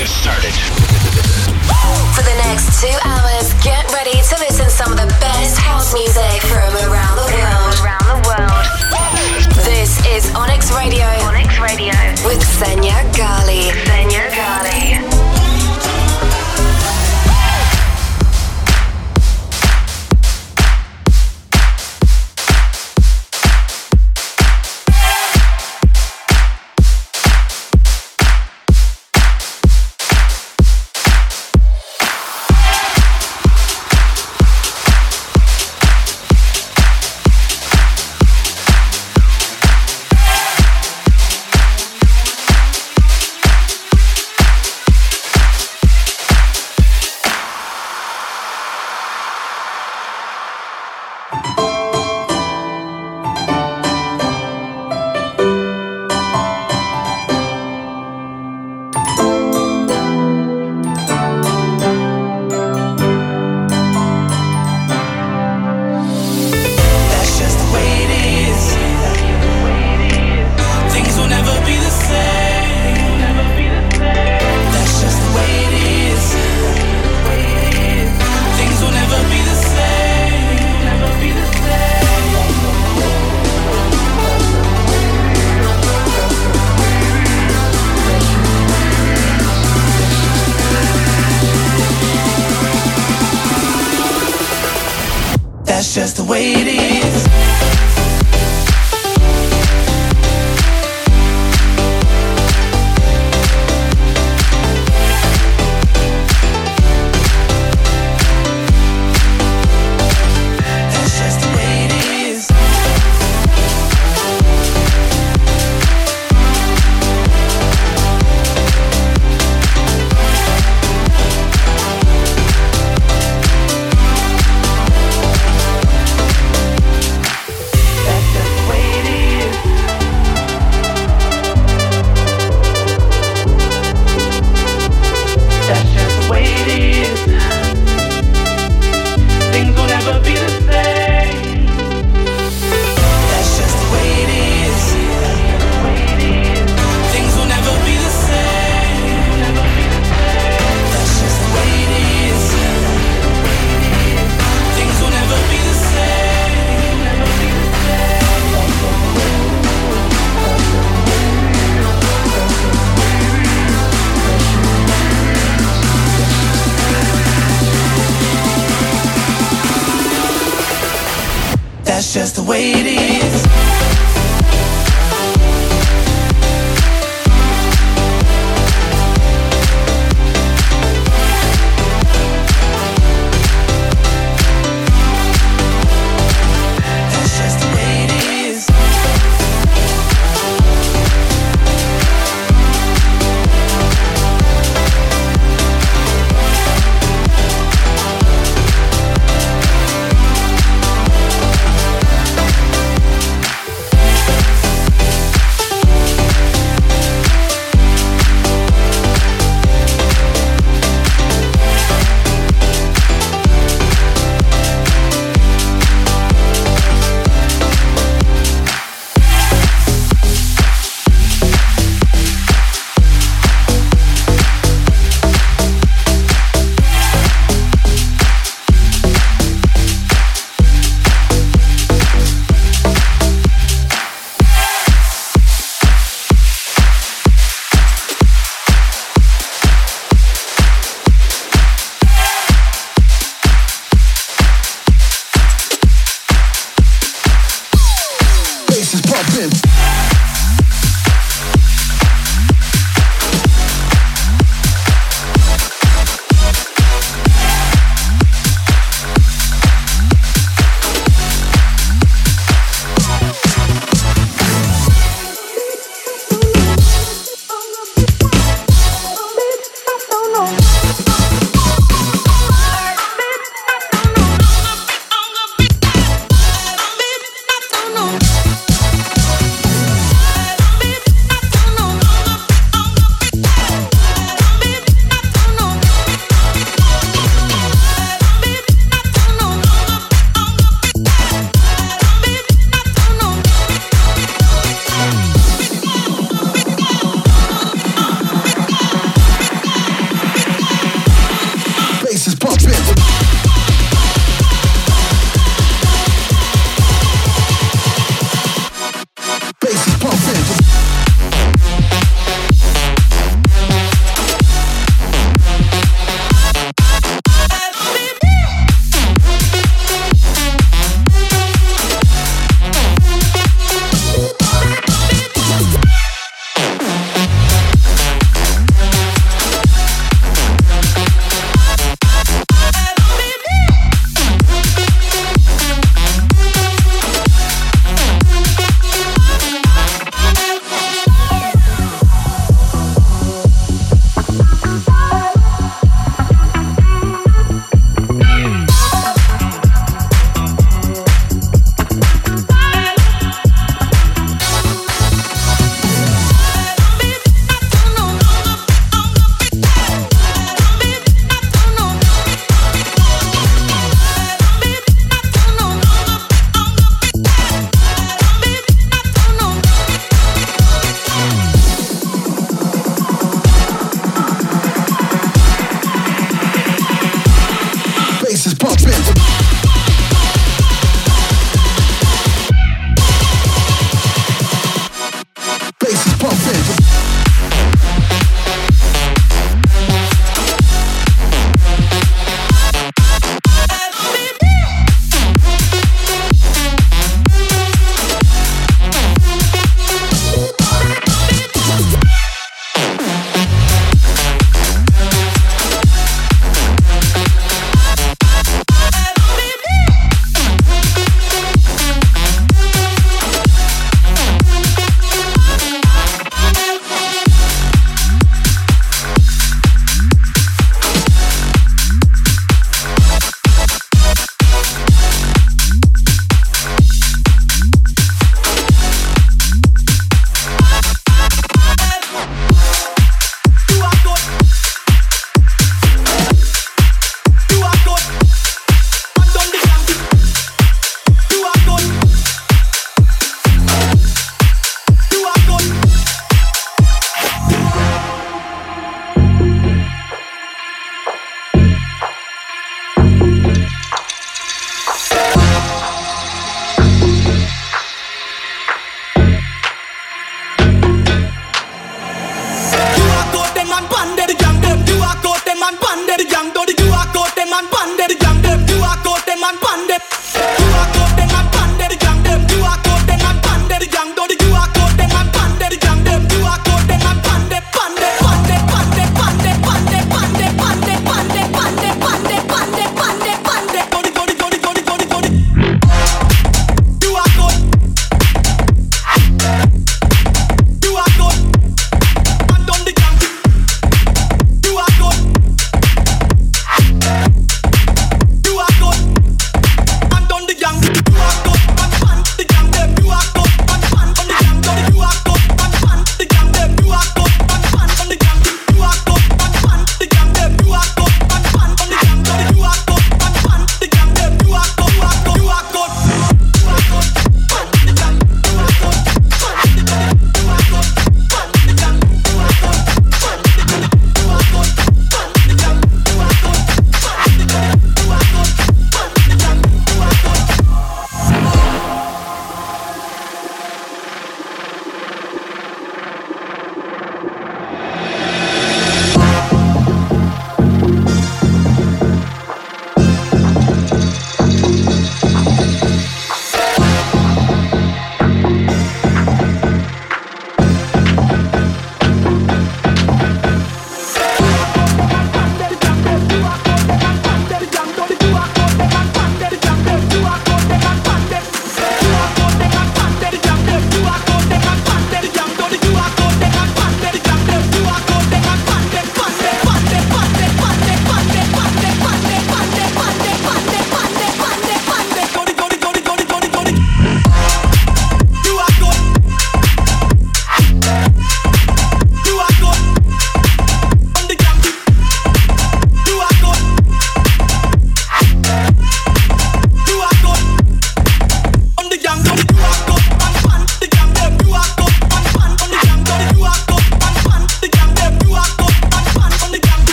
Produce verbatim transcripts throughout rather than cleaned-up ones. get started. For the next two hours, get ready to listen to some of the best house music from around the world. Around the world. This is Onyx Radio. Onyx Radio with Sonya Gali. Sonya Gali.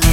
On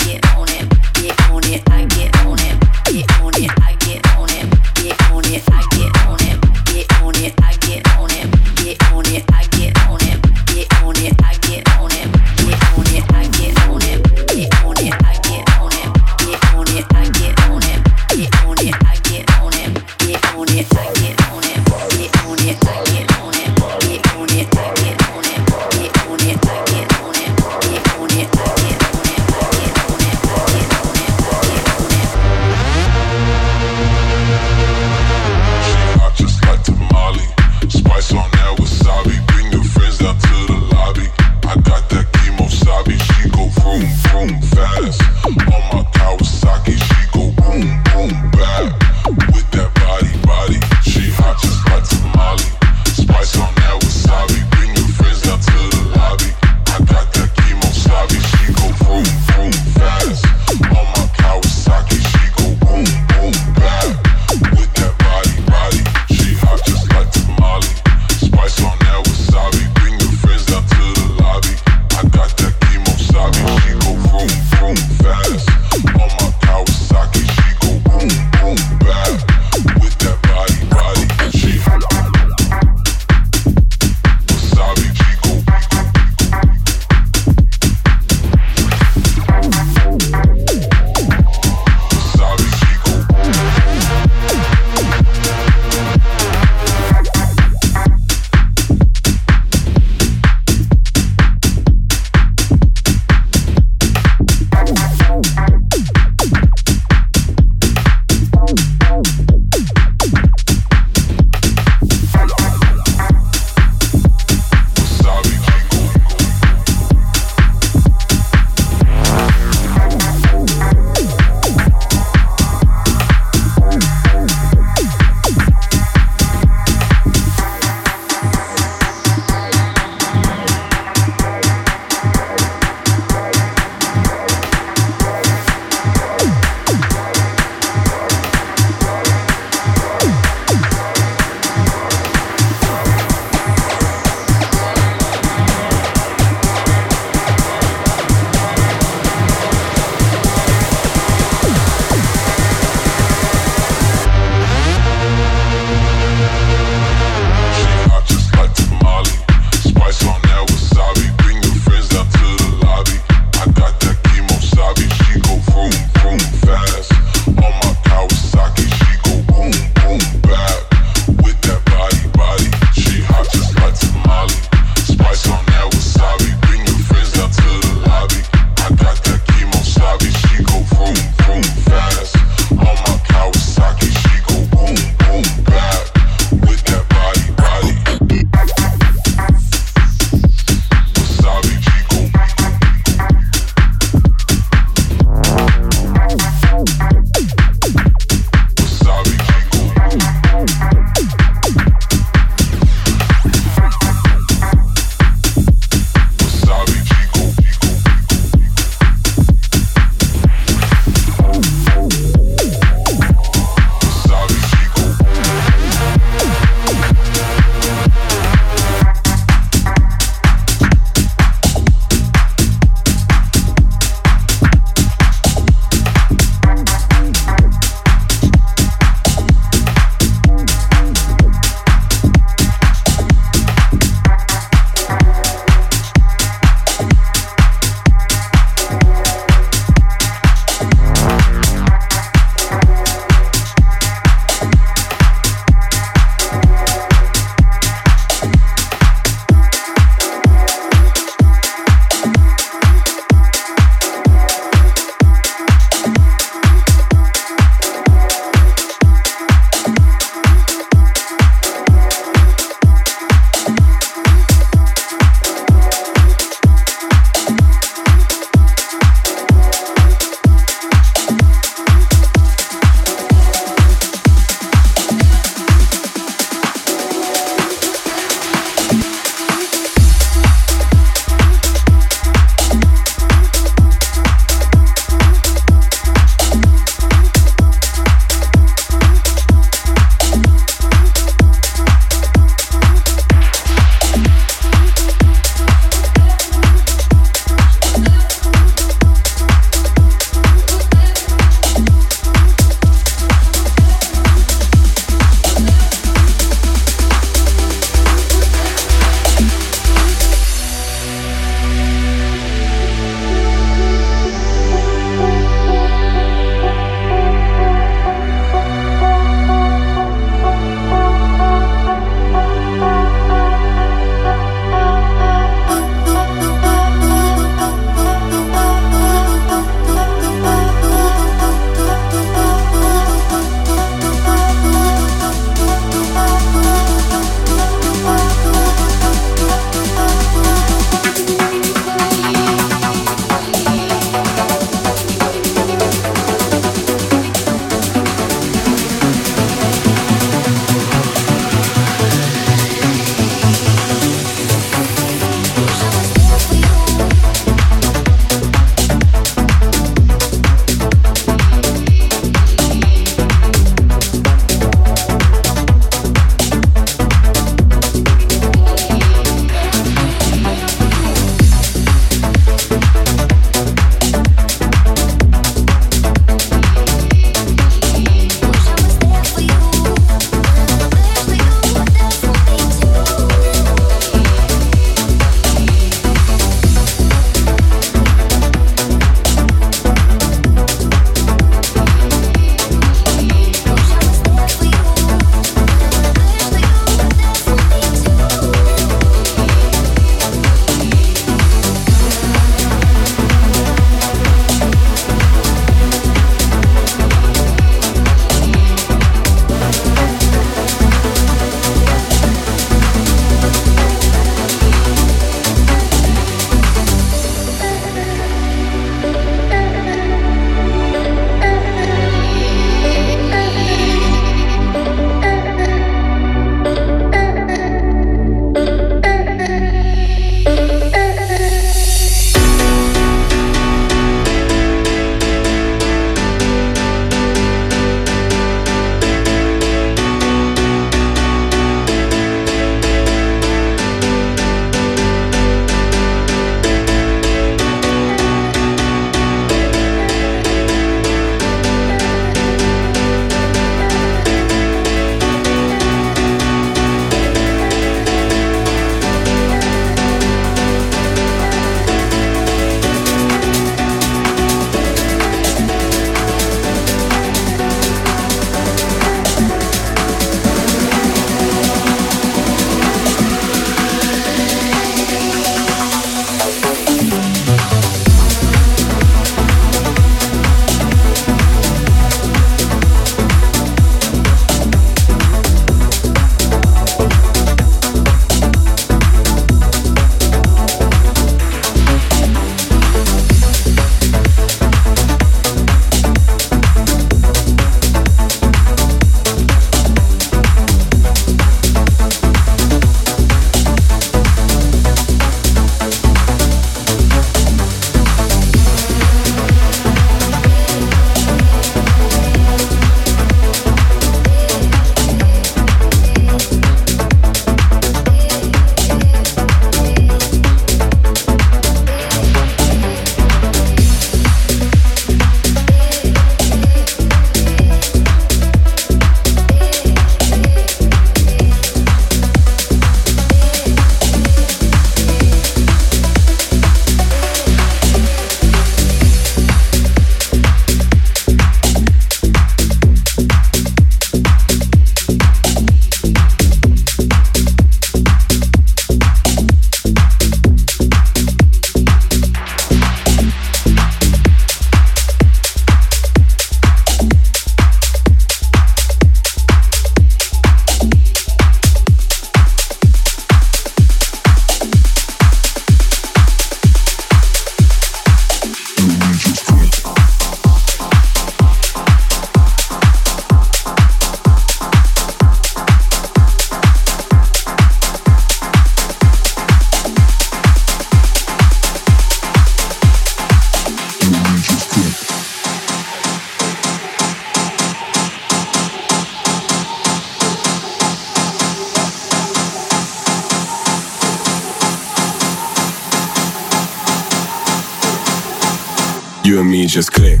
of me just click.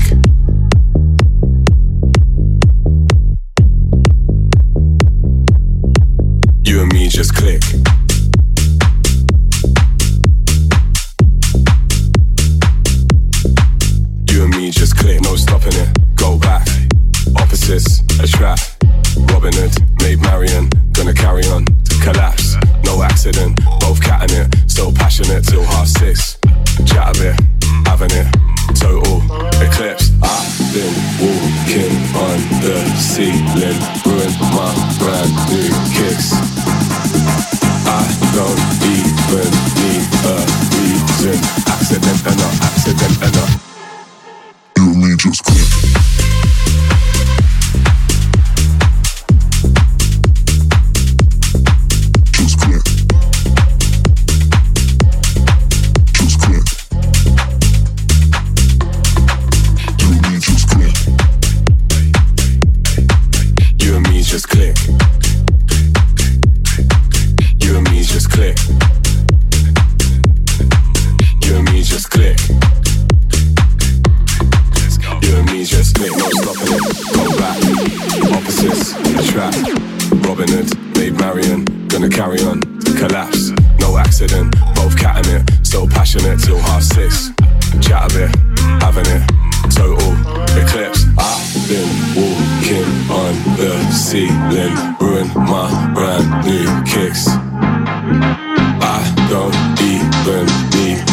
You and me just click. You and me just click. No stopping it, go back. Opposites attract. Robin Hood, Maid Marian, gonna carry on to collapse. No accident, both cat in it. So passionate till half six. Chat a bit, having it. Total eclipse. I've been walking on the ceiling, ruined my brand new kicks. I don't even need a reason. Accident or not, accident or not. You and me just click. Bring the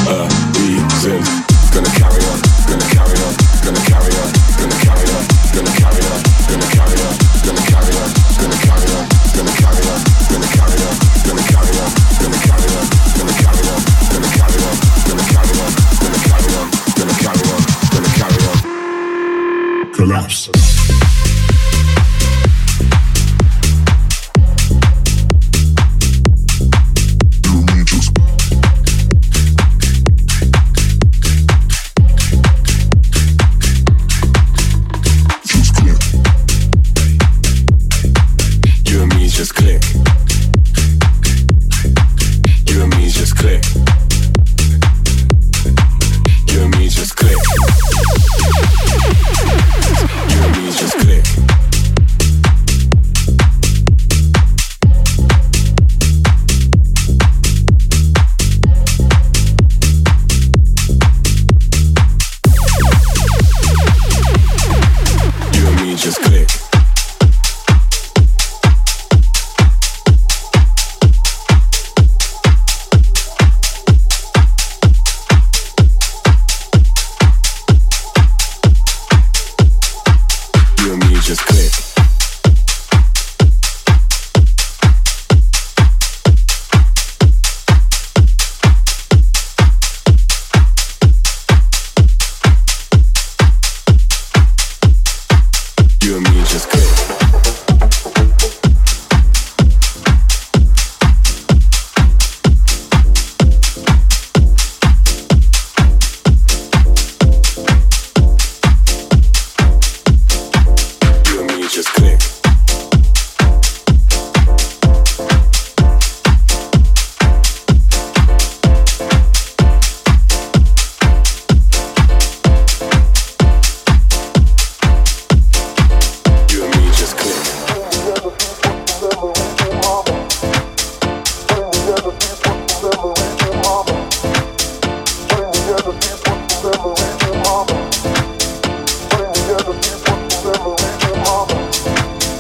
other people to memory, your mama.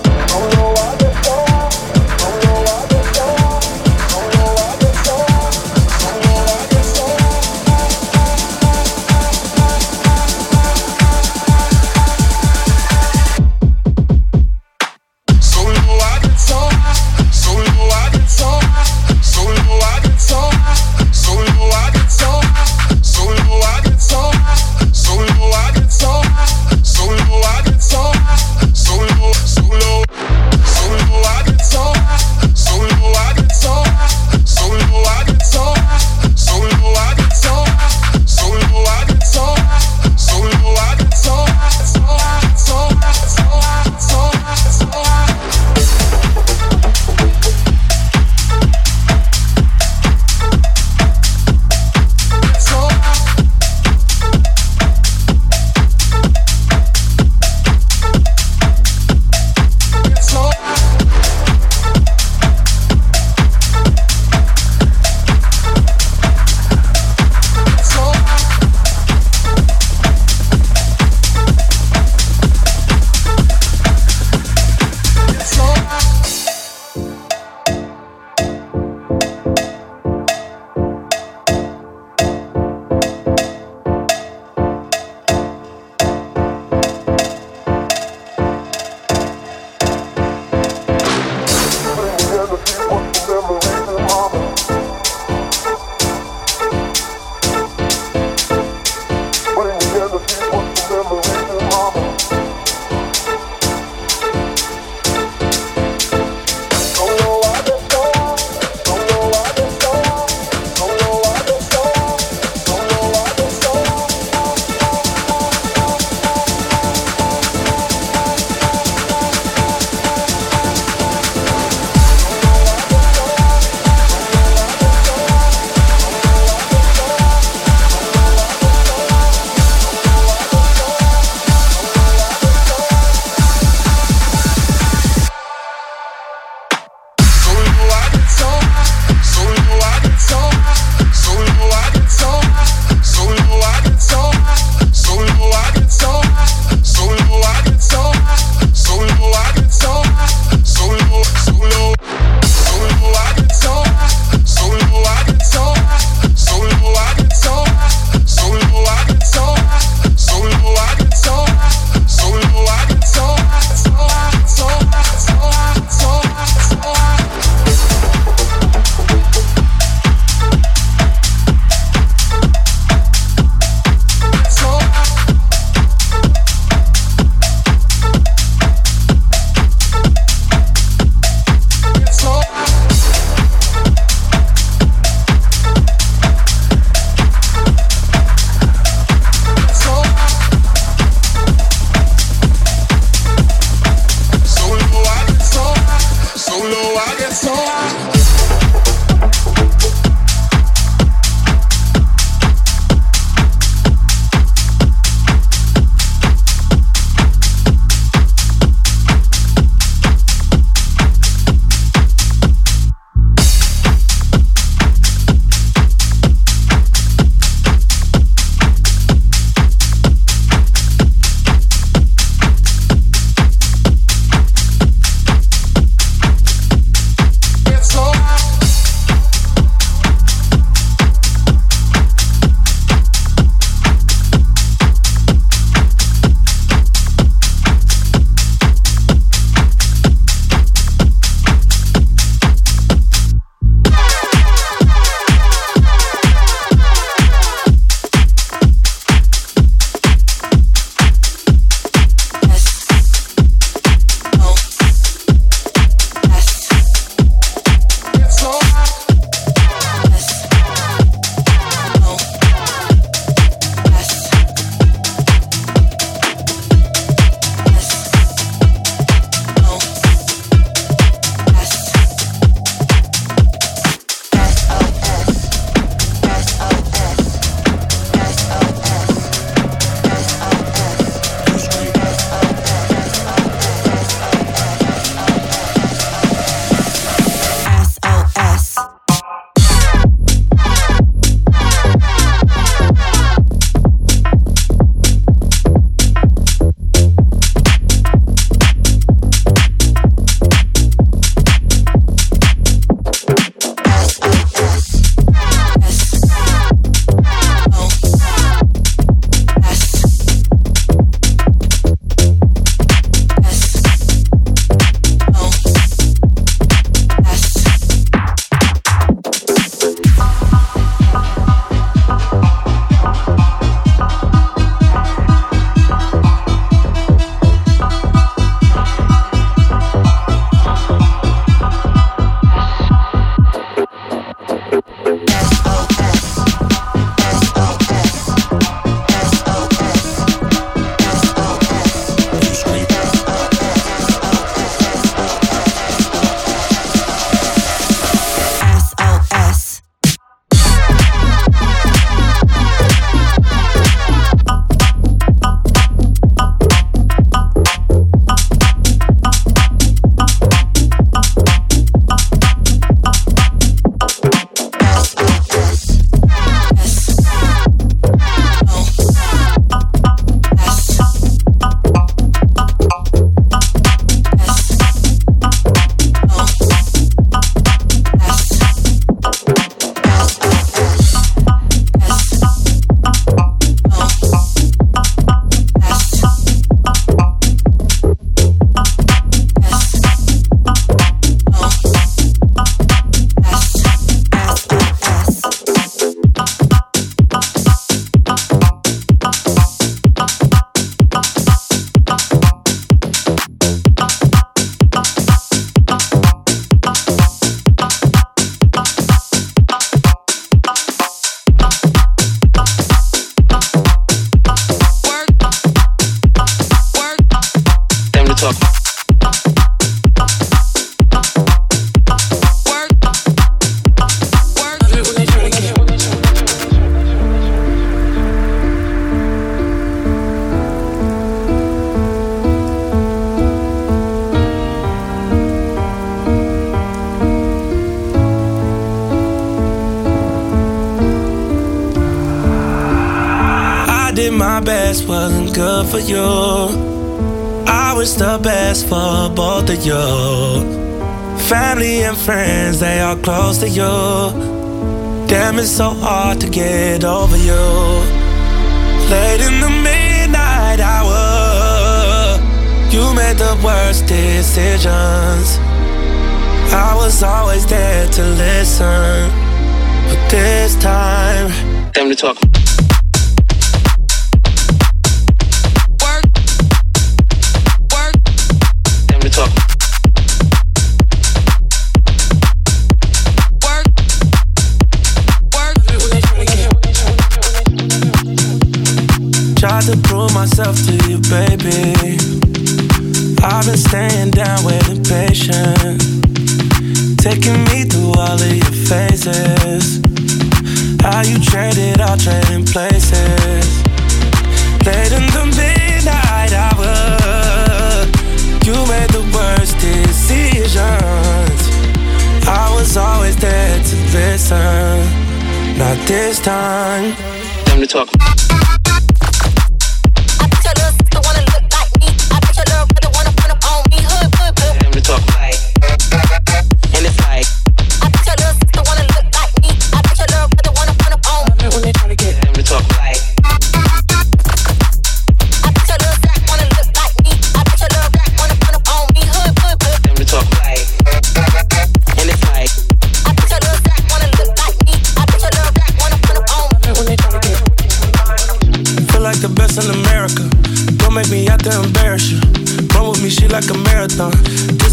just wasn't good for you. I wish the best for both of you. Family and friends, they are close to you. Damn, it's so hard to get over you. Late in the midnight hour, you made the worst decisions. I was always there to listen, but this time, time to talk. Work, work, time to talk. Work, work. Tried to prove myself to you, baby. I've been staying down with impatience. Taking me through all of your phases. How you traded, all trading places. Late in the midnight hour, you made the worst decisions. I was always there to listen. Not this time. Time to talk.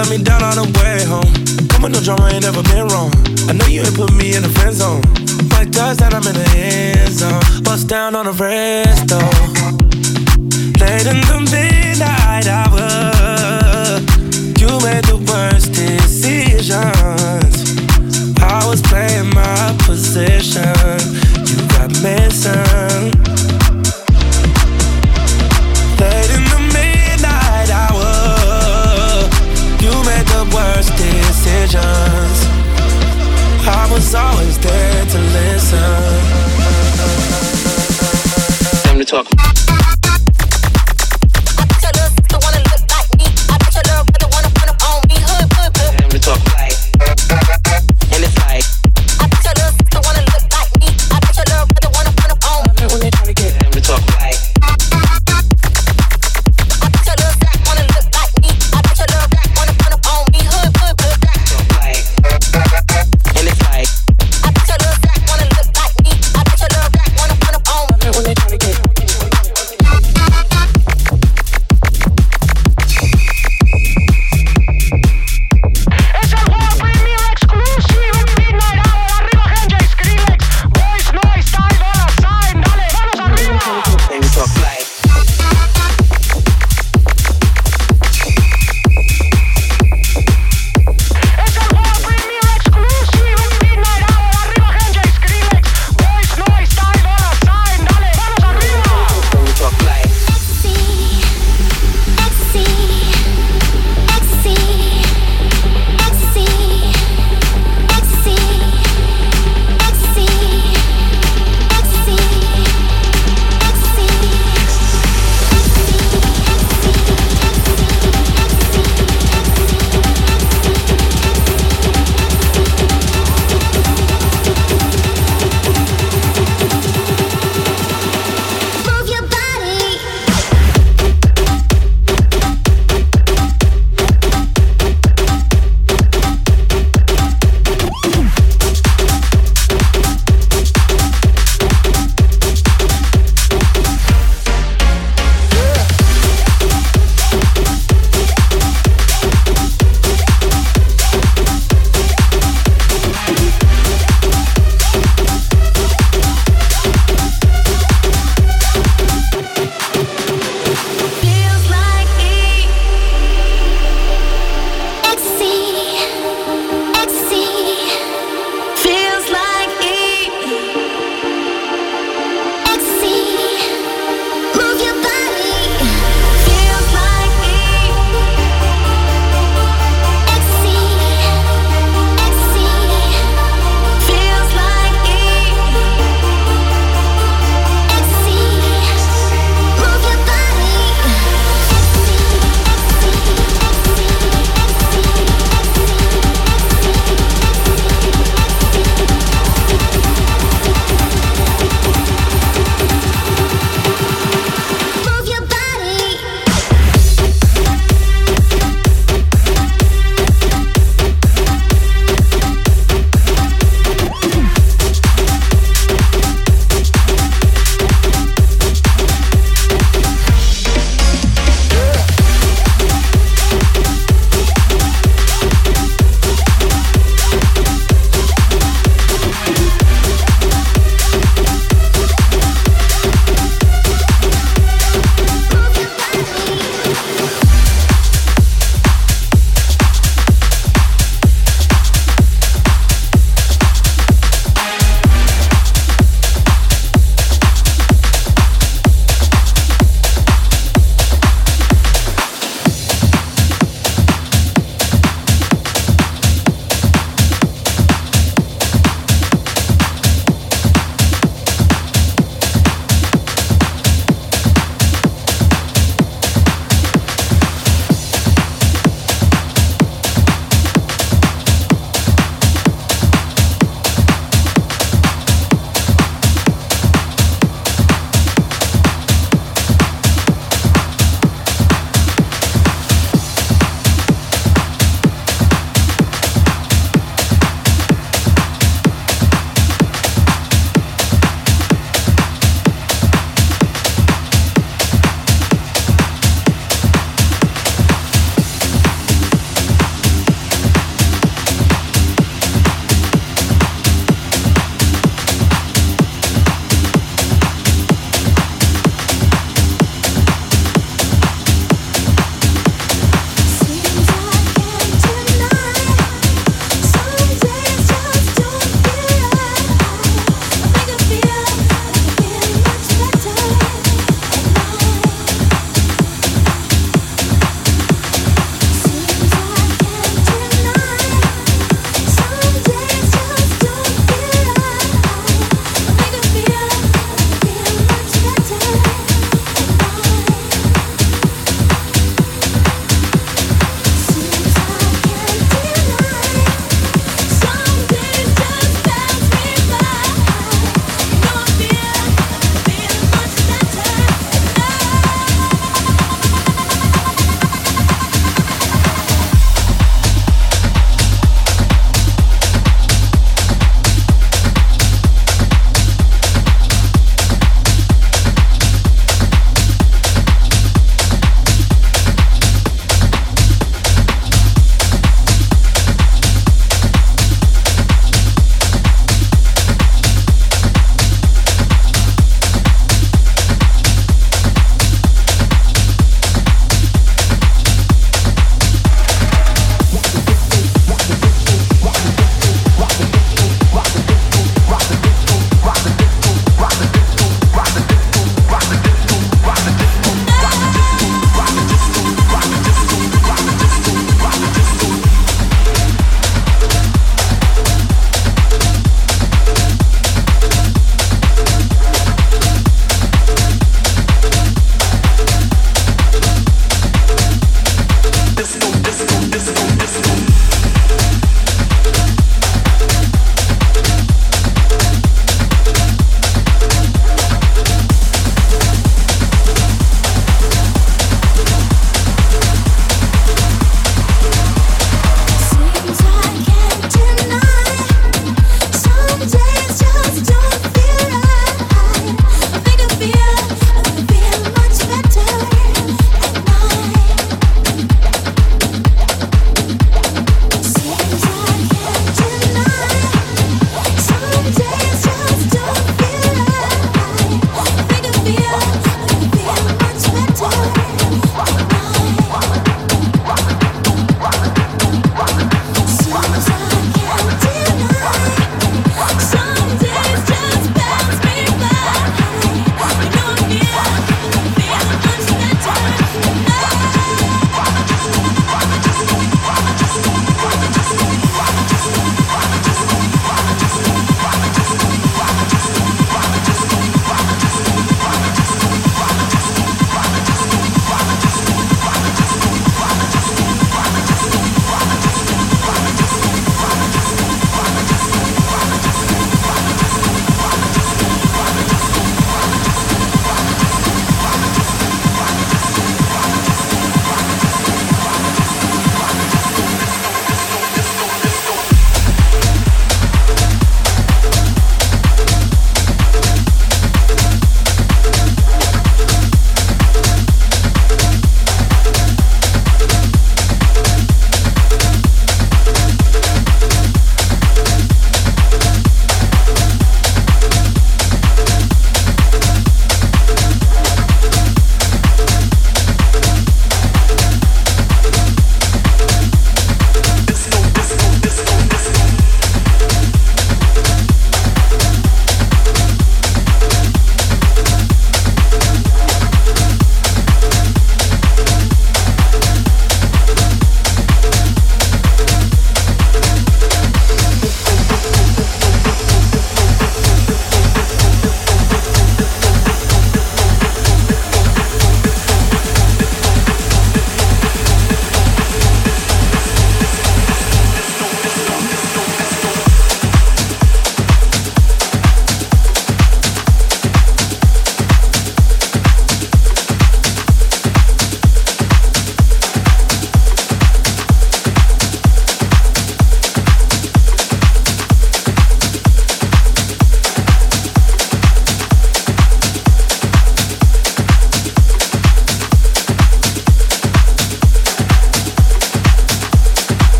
Let me down all the way home. Come with no drama, ain't never been wrong. I know you ain't put me in the friend zone. Like does that I'm in the end zone. Bust down on the rest though. Late in the midnight hour, you made the worst decisions. I was playing my position. You got missing. I was always there to listen. Time to talk.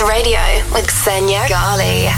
Onyx Radio with Sonya Gali.